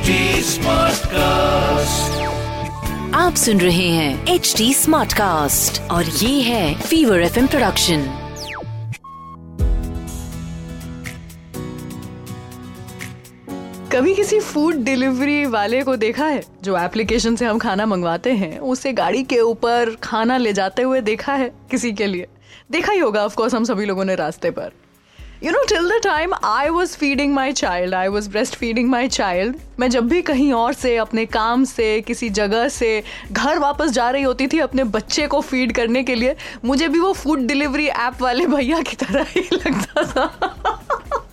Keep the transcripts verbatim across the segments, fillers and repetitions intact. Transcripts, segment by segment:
Smart cast, आप सुन रहे हैं एच डी स्मार्ट कास्ट और ये है फीवर एफ एम प्रोडक्शन। कभी किसी फूड डिलीवरी वाले को देखा है जो एप्लीकेशन से हम खाना मंगवाते हैं उसे गाड़ी के ऊपर खाना ले जाते हुए देखा है? किसी के लिए देखा ही होगा, ऑफ कोर्स हम सभी लोगों ने रास्ते पर। You know, till the time I was feeding my child, I was breastfeeding my child, मैं जब भी कहीं और से, अपने काम से, किसी जगह से घर वापस जा रही होती थी अपने बच्चे को फीड करने के लिए, मुझे भी वो फूड डिलीवरी ऐप वाले भैया की तरह ही लगता था।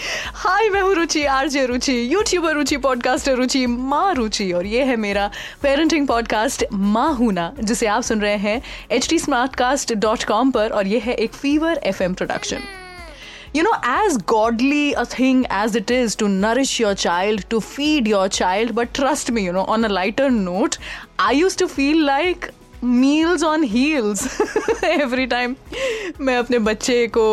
हाय, मैं हूँ Ruchi, RJ Ruchi, YouTuber Ruchi, podcaster Ruchi, माँ रुचि, और ये है मेरा पेरेंटिंग पॉडकास्ट माँ हूँ ना, जिसे आप सुन रहे हैं H T smart cast dot com पर, और ये है एक fever F M production. You know, as godly a thing as it is to nourish your child, to feed your child, but trust me, you know, on a lighter note, I used to feel like meals on heels every time. मैं अपने बच्चे को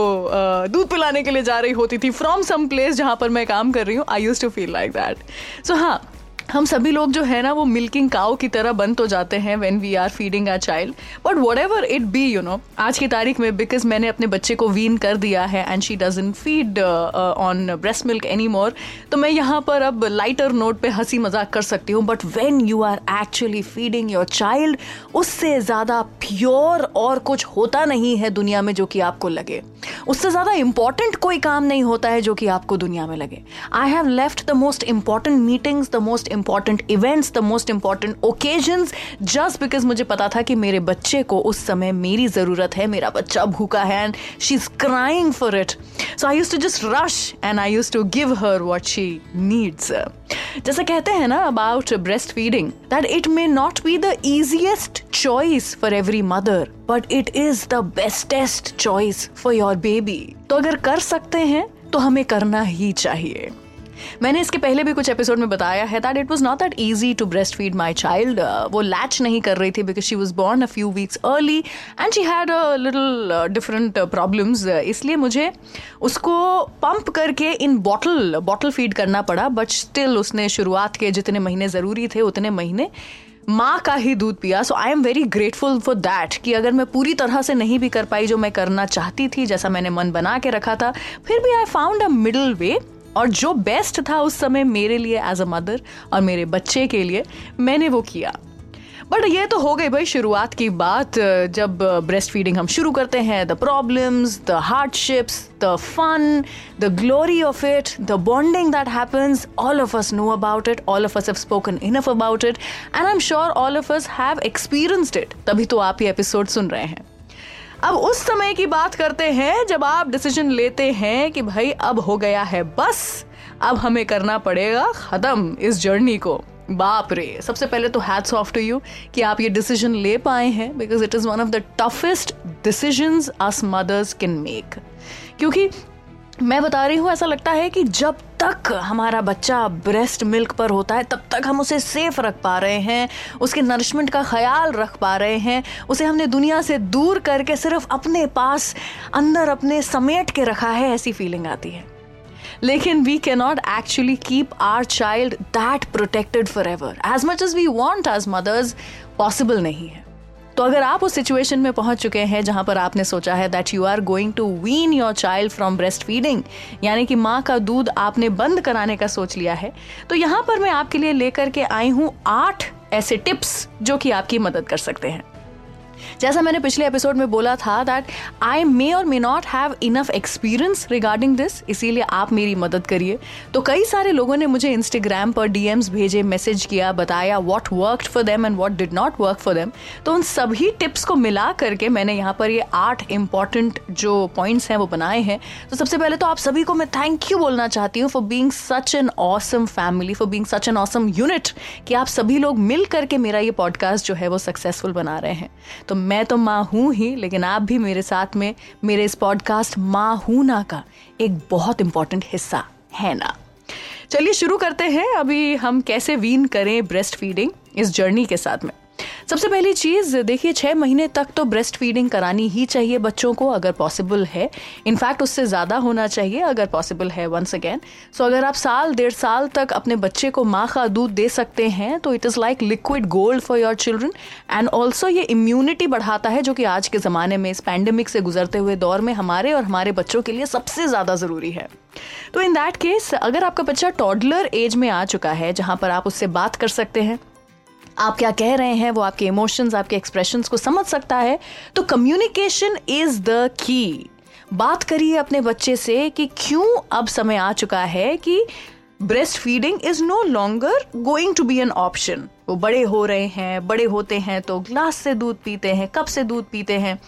दूध पिलाने के लिए जा रही होती थी from some place जहाँ पर मैं काम कर रही हूँ, I used to feel like that. So हाँ, हम सभी लोग जो है ना वो मिल्किंग काउ की तरह बन तो जाते हैं when we are feeding our child, but whatever it be, you know, आज की तारीख में बिकॉज मैंने अपने बच्चे को वीन कर दिया है and she doesn't feed on breast milk any more, तो मैं यहाँ पर अब लाइटर नोट पे हंसी मजाक कर सकती हूँ, but when you are actually feeding your child, उससे ज़्यादा प्योर और कुछ होता नहीं है दुनिया में जो कि आपको लगे, उससे ज़्यादा इम्पॉर्टेंट कोई काम नहीं होता है जो कि आपको दुनिया में लगे। I have left the most important meetings, the most important events, the most important occasions, just because मुझे पता था कि मेरे बच्चे को उस समय मेरी जरूरत है, मेरा बच्चा भूखा है and she's crying for it. So I used to just rush and I used to give her what she needs. जैसे कहते हैं ना about breastfeeding, that it may not be the easiest choice for every mother, but it is the bestest choice for your baby. तो अगर कर सकते हैं तो हमें करना ही चाहिए। मैंने इसके पहले भी कुछ एपिसोड में बताया है that it was not that easy to breast feed my child. वो लैच नहीं कर रही थी because she was born a few weeks early and she had a little different problems, इसलिए मुझे उसको पंप करके इन बॉटल बॉटल फीड करना पड़ा, बट स्टिल उसने शुरुआत के जितने महीने ज़रूरी थे उतने महीने माँ का ही दूध पिया। So I am very grateful for that कि अगर मैं पूरी तरह से नहीं भी कर पाई जो मैं करना चाहती थी, जैसा मैंने मन बना के रखा था, फिर भी आई फाउंड अ मिडल वे, और जो बेस्ट था उस समय मेरे लिए एज अ मदर और मेरे बच्चे के लिए मैंने वो किया। बट ये तो हो गई भाई शुरुआत की बात, जब ब्रेस्ट फीडिंग हम शुरू करते हैं, the problems, the hardships, the fun, the glory of it, the bonding that happens, all of us know about it, all of us have spoken enough about it and I am sure all of us have experienced it, तभी तो आप ये episode सुन रहे हैं। अब उस समय की बात करते हैं जब आप डिसीजन लेते हैं कि भाई अब हो गया है बस, अब हमें करना पड़ेगा ख़त्म इस जर्नी को। बाप रे, सबसे पहले तो हैट्स ऑफ टू यू कि आप ये डिसीजन ले पाए हैं, because it is one of the toughest decisions us mothers can make, क्योंकि मैं बता रही हूँ ऐसा लगता है कि जब तक हमारा बच्चा ब्रेस्ट मिल्क पर होता है तब तक हम उसे सेफ रख पा रहे हैं, उसके नरिशमेंट का ख्याल रख पा रहे हैं, उसे हमने दुनिया से दूर करके सिर्फ अपने पास अंदर अपने समेट के रखा है, ऐसी फीलिंग आती है। लेकिन we can not actually keep our child that protected for ever, as much as we want as mothers, possible नहीं है। तो अगर आप उस सिचुएशन में पहुंच चुके हैं जहां पर आपने सोचा है that you are going to wean your child from breast feeding, यानी कि माँ का दूध आपने बंद कराने का सोच लिया है, तो यहाँ पर मैं आपके लिए लेकर के आई हूँ आठ ऐसे टिप्स जो कि आपकी मदद कर सकते हैं। जैसा मैंने पिछले एपिसोड में बोला था दैट आई मे और may not have enough experience regarding this, इसीलिए आप मेरी मदद करिए। तो कई सारे लोगों ने मुझे इंस्टाग्राम पर डीएम्स भेजे, मैसेज किया, बताया what worked for them and what did not work for them. तो उन सभी टिप्स को मिला करके मैंने यहाँ पर ये आठ इंपॉर्टेंट जो पॉइंट्स हैं वो बनाए हैं। तो सबसे पहले तो आप सभी को मैं थैंक यू बोलना चाहती हूँ for being such an awesome family, for being such an awesome unit, कि आप सभी लोग मिल करके मेरा ये पॉडकास्ट जो है वो सक्सेसफुल बना रहे हैं। तो मैं तो माँ हूँ ही, लेकिन आप भी मेरे साथ में मेरे इस पॉडकास्ट माँ हूँ ना का एक बहुत इंपॉर्टेंट हिस्सा है ना। चलिए शुरू करते हैं अभी हम कैसे वीन करें ब्रेस्ट फीडिंग इस जर्नी के साथ में। सबसे पहली चीज़ देखिए, छः महीने तक तो ब्रेस्ट फीडिंग करानी ही चाहिए बच्चों को अगर पॉसिबल है, इनफैक्ट उससे ज़्यादा होना चाहिए अगर पॉसिबल है। वंस अगेन सो अगर आप साल डेढ़ साल तक अपने बच्चे को माँ का दूध दे सकते हैं तो it is like liquid gold for your children and also ये इम्यूनिटी बढ़ाता है जो कि आज के ज़माने में इस पैंडेमिक से गुजरते हुए दौर में हमारे और हमारे बच्चों के लिए सबसे ज़्यादा ज़रूरी है। तो इन दैट केस अगर आपका बच्चा टॉडलर एज में आ चुका है जहाँ पर आप उससे बात कर सकते हैं, आप क्या कह रहे हैं, वो आपके इमोशंस आपके एक्सप्रेशंस को समझ सकता है, तो कम्युनिकेशन इज़ द की। बात करिए अपने बच्चे से कि क्यों अब समय आ चुका है कि breast feeding is no longer going to be an option. वो बड़े हो रहे हैं, बड़े होते हैं तो ग्लास से दूध पीते हैं, कप से दूध पीते हैं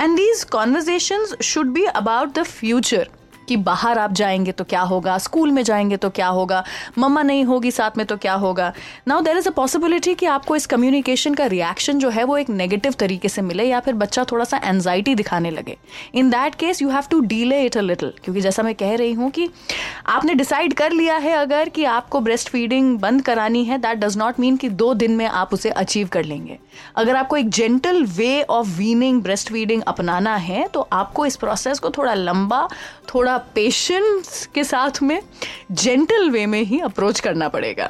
and these conversations should be about the future कि बाहर आप जाएंगे तो क्या होगा, स्कूल में जाएंगे तो क्या होगा, मम्मा नहीं होगी साथ में तो क्या होगा। Now there is a possibility कि आपको इस कम्युनिकेशन का रिएक्शन जो है वो एक नेगेटिव तरीके से मिले या फिर बच्चा थोड़ा सा एंजाइटी दिखाने लगे। In that case you have to delay it a little, क्योंकि जैसा मैं कह रही हूँ कि आपने डिसाइड कर लिया है अगर कि आपको ब्रेस्ट फीडिंग बंद करानी है, दैट डज नॉट मीन कि दो दिन में आप उसे अचीव कर लेंगे। अगर आपको एक gentle way of weaning breast feeding अपनाना है तो आपको इस प्रोसेस को थोड़ा लंबा, थोड़ा पेशेंस के साथ में, जेंटल वे में ही अप्रोच करना पड़ेगा।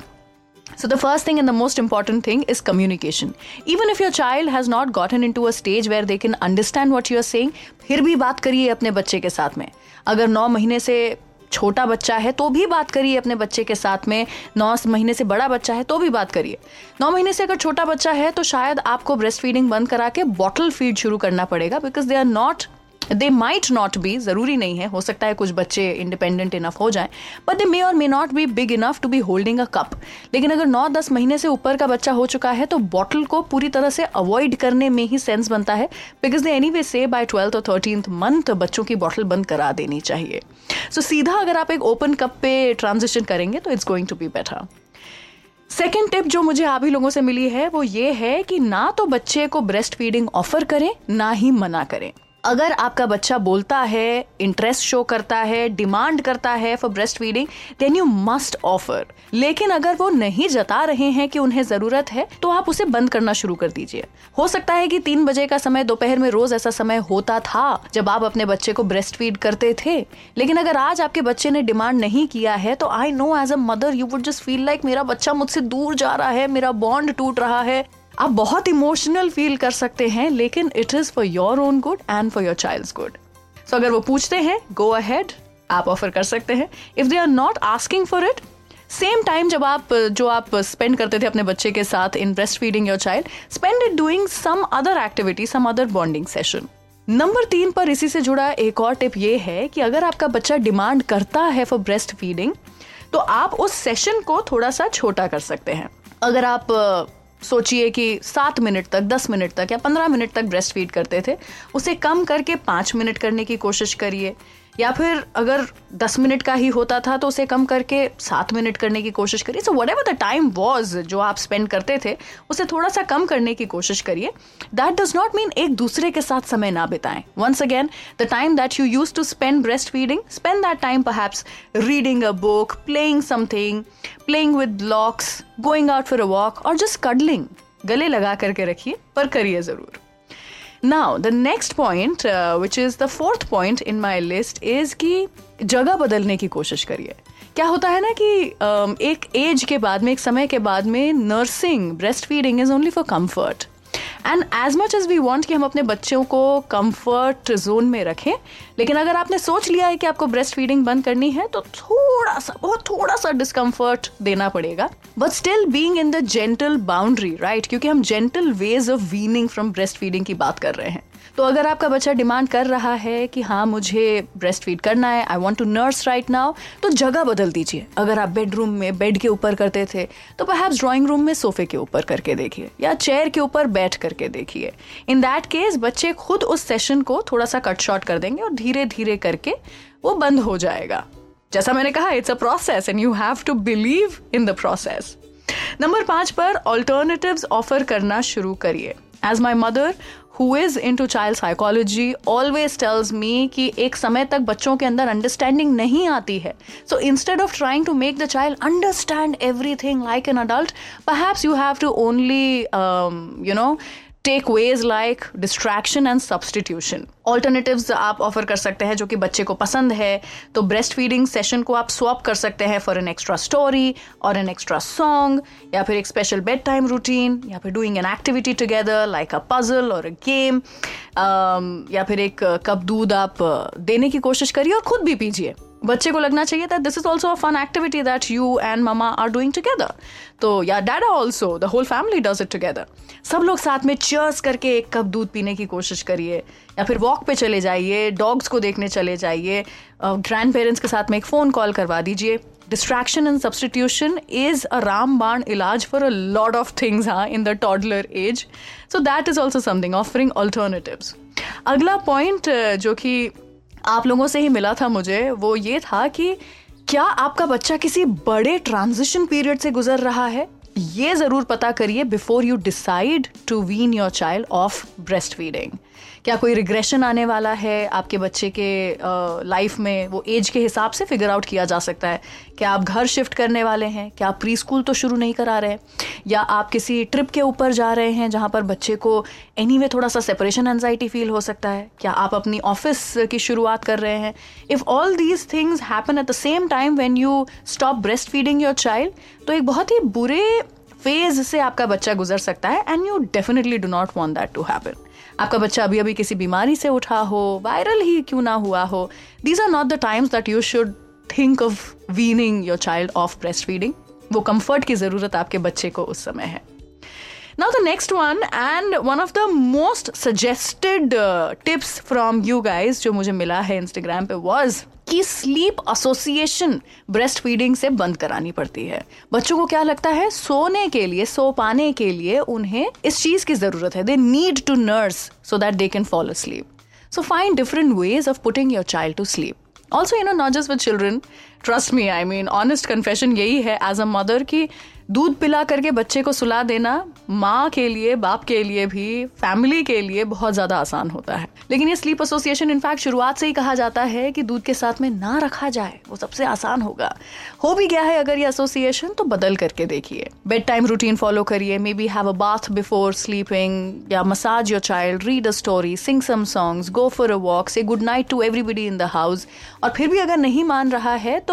So the first thing and the most important thing is communication. Even if your child has not gotten into a stage where they can understand what you are saying, फिर भी बात करिए अपने बच्चे के साथ में। अगर नौ महीने से छोटा बच्चा है तो भी बात करिए अपने बच्चे के साथ में, नौ महीने से बड़ा बच्चा है तो भी बात करिए। नौ महीने से अगर छोटा बच्चा है तो शायद आपको ब्रेस्ट फीडिंग बंद करा के बॉटल फीड शुरू करना पड़ेगा, because they are not They might not be, ज़रूरी नहीं है, हो सकता है कुछ बच्चे इंडिपेंडेंट इनफ हो जाएं, but they may or may not be big enough to be holding a cup. लेकिन अगर नौ दस महीने से ऊपर का बच्चा हो चुका है तो बॉटल को पूरी तरह से अवॉइड करने में ही सेंस बनता है, because they anyway say by twelfth और थर्टीन्थ मंथ बच्चों की बॉटल बंद करा देनी चाहिए। सो so, सीधा अगर आप एक ओपन कप पे ट्रांजिशन करेंगे तो it's going to be better. Second tip जो मुझे आप ही लोगों से मिली है वो ये है कि ना तो बच्चे को ब्रेस्ट फीडिंग ऑफर करें ना ही मना करें। अगर आपका बच्चा बोलता है, इंटरेस्ट शो करता है, डिमांड करता है for breast feeding, then you must offer. लेकिन अगर वो नहीं जता रहे हैं कि उन्हें ज़रूरत है तो आप उसे बंद करना शुरू कर दीजिए। हो सकता है कि तीन बजे का समय दोपहर में, रोज़ ऐसा समय होता था जब आप अपने बच्चे को ब्रेस्ट फीड करते थे, लेकिन अगर आज आपके बच्चे ने डिमांड नहीं किया है तो I know as a mother you would just feel like मेरा बच्चा मुझसे दूर जा रहा है, मेरा बॉन्ड टूट रहा है। आप बहुत इमोशनल फील कर सकते हैं, लेकिन it is for your own good and for your child's good. So अगर वो पूछते हैं, गो अहेड, आप ऑफर कर सकते हैं। If they are not asking for it, same time जब आप जो आप स्पेंड करते थे अपने बच्चे के साथ in breast feeding your child, spend it doing some other activity, some other bonding session. Number तीन पर इसी से जुड़ा एक और टिप ये है कि अगर आपका बच्चा डिमांड करता है फॉर ब्रेस्ट फीडिंग तो आप उस सेशन को थोड़ा सा छोटा कर सकते हैं। अगर आप सोचिए कि सात मिनट तक, दस मिनट तक या पंद्रह मिनट तक ब्रेस्ट फीड करते थे, उसे कम करके पाँच मिनट करने की कोशिश करिए, या फिर अगर दस मिनट का ही होता था तो उसे कम करके सात मिनट करने की कोशिश करिए। So whatever the time was जो आप स्पेंड करते थे उसे थोड़ा सा कम करने की कोशिश करिए। दैट डज नॉट मीन एक दूसरे के साथ समय ना बिताएं। Once again the time that you use to spend breast feeding, spend that time perhaps reading a book, playing something, playing with blocks, going out for a walk और just cuddling. गले लगा करके रखिए पर करिए ज़रूर। Now, the next point, uh, which is the fourth point in my list, is कि जगह बदलने की कोशिश करिए। क्या होता है ना कि uh, एक एज के बाद में, एक समय के बाद में, nursing breast feeding is only for comfort and as much as we want कि हम अपने बच्चों को कम्फर्ट जोन में रखें, लेकिन अगर आपने सोच लिया है कि आपको ब्रेस्ट फीडिंग बंद करनी है तो थोड़ा सा, बहुत थोड़ा सा डिस्कम्फर्ट देना पड़ेगा, but still being in the gentle boundary, right, क्योंकि हम gentle ways of weaning from breast feeding की बात कर रहे हैं। तो अगर आपका बच्चा डिमांड कर रहा है कि हाँ मुझे ब्रेस्ट फीड करना है, I want to nurse right now, तो जगह बदल दीजिए। अगर आप बेडरूम में बेड के ऊपर करते थे तो परहैप्स ड्राइंग रूम में सोफे के ऊपर करके देखिए या चेयर के ऊपर बैठ करके देखिए। इन दैट केस बच्चे खुद उस सेशन को थोड़ा सा कट शॉर्ट कर देंगे और धीरे धीरे करके वो बंद हो जाएगा। जैसा मैंने कहा, it's a process and you have to believe in the process. Number पाँच पर ऑल्टरनेटिव्स ऑफर करना शुरू करिए। As my mother, who is into child psychology always tells me कि एक समय तक बच्चों के अंदर understanding नहीं आती है. So instead of trying to make the child understand everything like an adult, perhaps you have to only, um, you know, take ways like distraction and substitution. Alternatives आप offer कर सकते हैं जो कि बच्चे को पसंद है. तो breast feeding session को आप swap कर सकते हैं for an extra story or an extra song, या फिर एक special bedtime routine, या फिर doing an activity together like a puzzle or a game, um, या फिर एक कप दूध आप देने की कोशिश करिए और खुद भी पीजिए. बच्चे को लगना चाहिए that this is also a fun activity that you and mama are doing together. तो या dada also, the whole family does it together. सब लोग साथ में cheers करके एक कप दूध पीने की कोशिश करिए, या फिर walk पे चले जाइए, dogs को देखने चले जाइए, grandparents के साथ में एक phone call करवा दीजिए. Distraction and substitution is a Ramban ilaj for a lot of things huh, in the toddler age. So that is also something, offering alternatives. अगला point जो कि आप लोगों से ही मिला था मुझे, वो ये था कि क्या आपका बच्चा किसी बड़े ट्रांजिशन पीरियड से गुजर रहा है. ये ज़रूर पता करिए before you decide to wean your child off breast feeding. क्या कोई रिग्रेशन आने वाला है आपके बच्चे के लाइफ uh, में, वो एज के हिसाब से फिगर आउट किया जा सकता है. क्या आप घर शिफ्ट करने वाले हैं, क्या आप प्री स्कूल तो शुरू नहीं करा रहे, या आप किसी ट्रिप के ऊपर जा रहे हैं जहाँ पर बच्चे को एनी वे थोड़ा सा सेपरेशन एंजाइटी फील हो सकता है, क्या आप अपनी ऑफिस की शुरुआत कर रहे हैं. If all these things happen at the same time when you stop breast feeding your child, तो एक बहुत ही बुरे फेज से आपका बच्चा गुजर सकता है and you definitely do not want that to happen. आपका बच्चा अभी अभी किसी बीमारी से उठा हो, वायरल ही क्यों ना हुआ हो, these are not the times that you should think of weaning your child off breast feeding. वो कंफर्ट की ज़रूरत आपके बच्चे को उस समय है. Now the next one and one of the most suggested uh, tips from you guys जो मुझे मिला है Instagram पे was कि स्लीप एसोसिएशन ब्रेस्ट फीडिंग से बंद करानी पड़ती है. बच्चों को क्या लगता है, सोने के लिए, सो पाने के लिए उन्हें इस चीज़ की ज़रूरत है. They need to nurse so that they can fall asleep. So find different ways of putting your child to sleep. Also, you know, not just with children. Trust me, I mean, honest confession यही है as a mother कि दूध पिला करके बच्चे को सुला देना माँ के लिए, बाप के लिए भी, फैमिली के लिए बहुत ज़्यादा आसान होता है. लेकिन ये स्लीप एसोसिएशन इनफैक्ट शुरुआत से ही कहा जाता है कि दूध के साथ में ना रखा जाए, वो सबसे आसान होगा. हो भी गया है अगर ये एसोसिएशन तो बदल करके देखिए. बेड टाइम रूटीन फॉलो करिए, maybe have a bath before sleeping, या massage your child, read a story, sing some songs, go for a walk, say good night to everybody in the house. और फिर भी अगर नहीं मान रहा है तो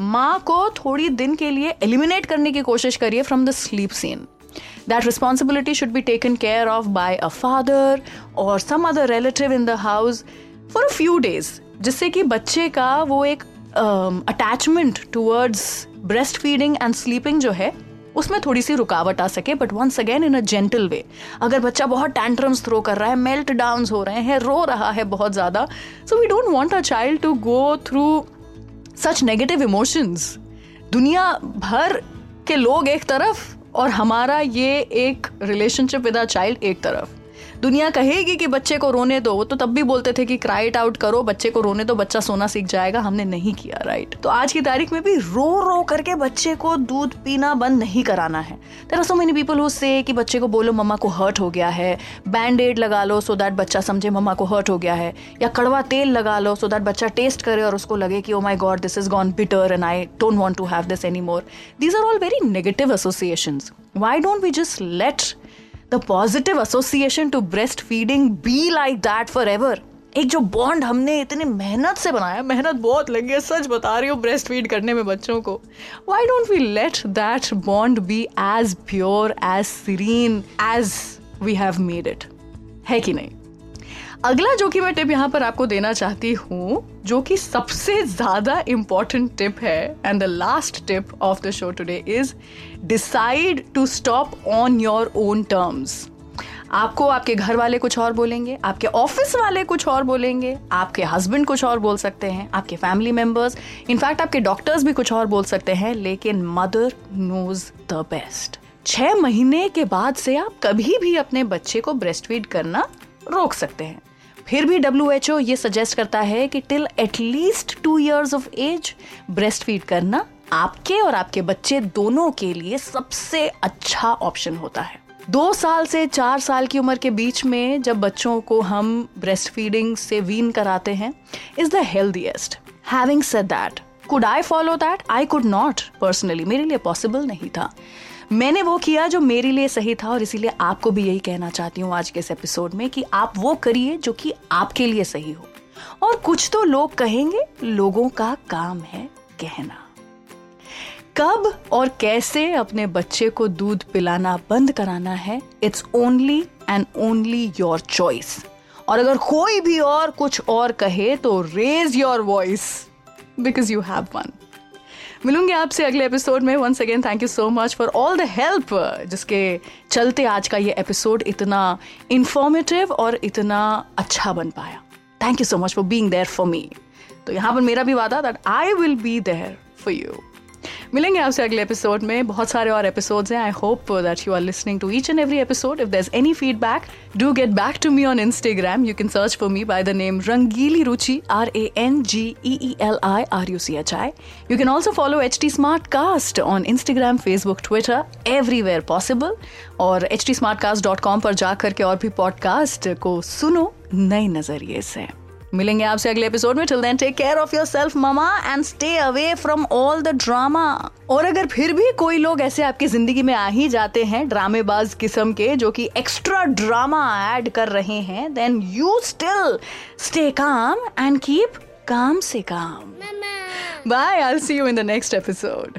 माँ को थोड़ी दिन के लिए एलिमिनेट करने की कोशिश करिए from the sleep scene. That responsibility should be taken care of by a father or some other relative in the house for a few days, जिससे कि बच्चे का वो एक attachment towards breast feeding and sleeping जो है उसमें थोड़ी सी रुकावट आ सके. But once again in a gentle way. अगर बच्चा बहुत टैंट्रम्स थ्रो कर रहा है, मेल्ट डाउन्स हो रहे हैं, रो रहा है बहुत ज़्यादा, so we don't want a child to go through such negative emotions. दुनिया भर के लोग एक तरफ और हमारा ये एक रिलेशनशिप विद आवर चाइल्ड एक तरफ. दुनिया कहेगी कि बच्चे को रोने दो, वो तो तब भी बोलते थे कि क्राई इट आउट करो, बच्चे को रोने दो, बच्चा सोना सीख जाएगा. हमने नहीं किया, राइट. तो आज की तारीख में भी रो रो करके बच्चे को दूध पीना बंद नहीं कराना है. There are so many people who say कि बच्चे को बोलो मम्मा को हर्ट हो गया है, बैंड एड लगा लो सो दैट बच्चा समझे मम्मा को हर्ट हो गया है, या कड़वा तेल लगा लो सो दैट बच्चा टेस्ट करे और उसको लगे कि oh my God this is gone bitter and I don't want to have this any more. These are all very negative associations. Why don't we just let The positive association to breastfeeding be like that forever. एक जो bond हमने इतनी मेहनत से बनाया, मेहनत बहुत लगी है, सच बता रही हूँ ब्रेस्ट फीड करने में बच्चों को, why don't we let that bond be as pure, as serene as we have made it? है कि नहीं? अगला जो कि मैं टिप यहाँ पर आपको देना चाहती हूँ, जो कि सबसे ज़्यादा इम्पॉर्टेंट टिप है and the last tip of the show today is decide to stop on your own terms. आपको आपके घर वाले कुछ और बोलेंगे, आपके ऑफिस वाले कुछ और बोलेंगे, आपके हस्बैंड कुछ और बोल सकते हैं, आपके फैमिली मेम्बर्स, इनफैक्ट आपके डॉक्टर्स भी कुछ और बोल सकते हैं, लेकिन मदर नोज द बेस्ट. छः महीने के बाद से आप कभी भी अपने बच्चे को ब्रेस्ट फीड करना रोक सकते हैं. फिर भी डब्ल्यू एच ओ ये सजेस्ट करता है कि till at least two years of age breast feed करना आपके और आपके बच्चे दोनों के लिए सबसे अच्छा ऑप्शन होता है. दो साल से चार साल की उम्र के बीच में जब बच्चों को हम ब्रेस्ट फीडिंग से वीन कराते हैं is the healthiest. Having said that, could I follow that? I could not personally, मेरे लिए पॉसिबल नहीं था। मैंने वो किया जो मेरे लिए सही था और इसीलिए आपको भी यही कहना चाहती हूँ आज के इस एपिसोड में कि आप वो करिए जो कि आपके लिए सही हो। और कुछ तो लोग कहेंगे, लोगों का काम है कहना। कब और कैसे अपने बच्चे को दूध पिलाना बंद कराना है, it's only and only your choice. और अगर कोई भी और कुछ और कहे तो raise your voice because you have one. मिलूंगी आपसे अगले एपिसोड में। Once again thank you so much for all the help जिसके चलते आज का ये एपिसोड इतना इंफॉर्मेटिव और इतना अच्छा बन पाया। Thank you so much for being there for me. तो यहाँ पर मेरा भी वादा that I will be there for you. मिलेंगे आपसे अगले एपिसोड में। बहुत सारे और एपिसोड्स हैं। I hope that you are listening to each and every episode. If there is any feedback, do get back to me on Instagram. You can search for me by the name Rangeeli Ruchi, R A N G E E L I R U C H I. You can also follow H T smart cast on Instagram, Facebook, Twitter, everywhere possible. और H T smart cast dot com पर जा करके और भी podcast को सुनो नए नजरिए से। मिलेंगे आपसे अगले एपिसोड में। Till then take care of yourself mama and stay away from all the drama. और अगर फिर भी कोई लोग ऐसे आपकी जिंदगी में आ ही जाते हैं ड्रामेबाज किस्म के, जो कि एक्स्ट्रा ड्रामा ऐड कर रहे हैं, then you still stay calm and keep calm से calm. Bye, I will see you in the next episode.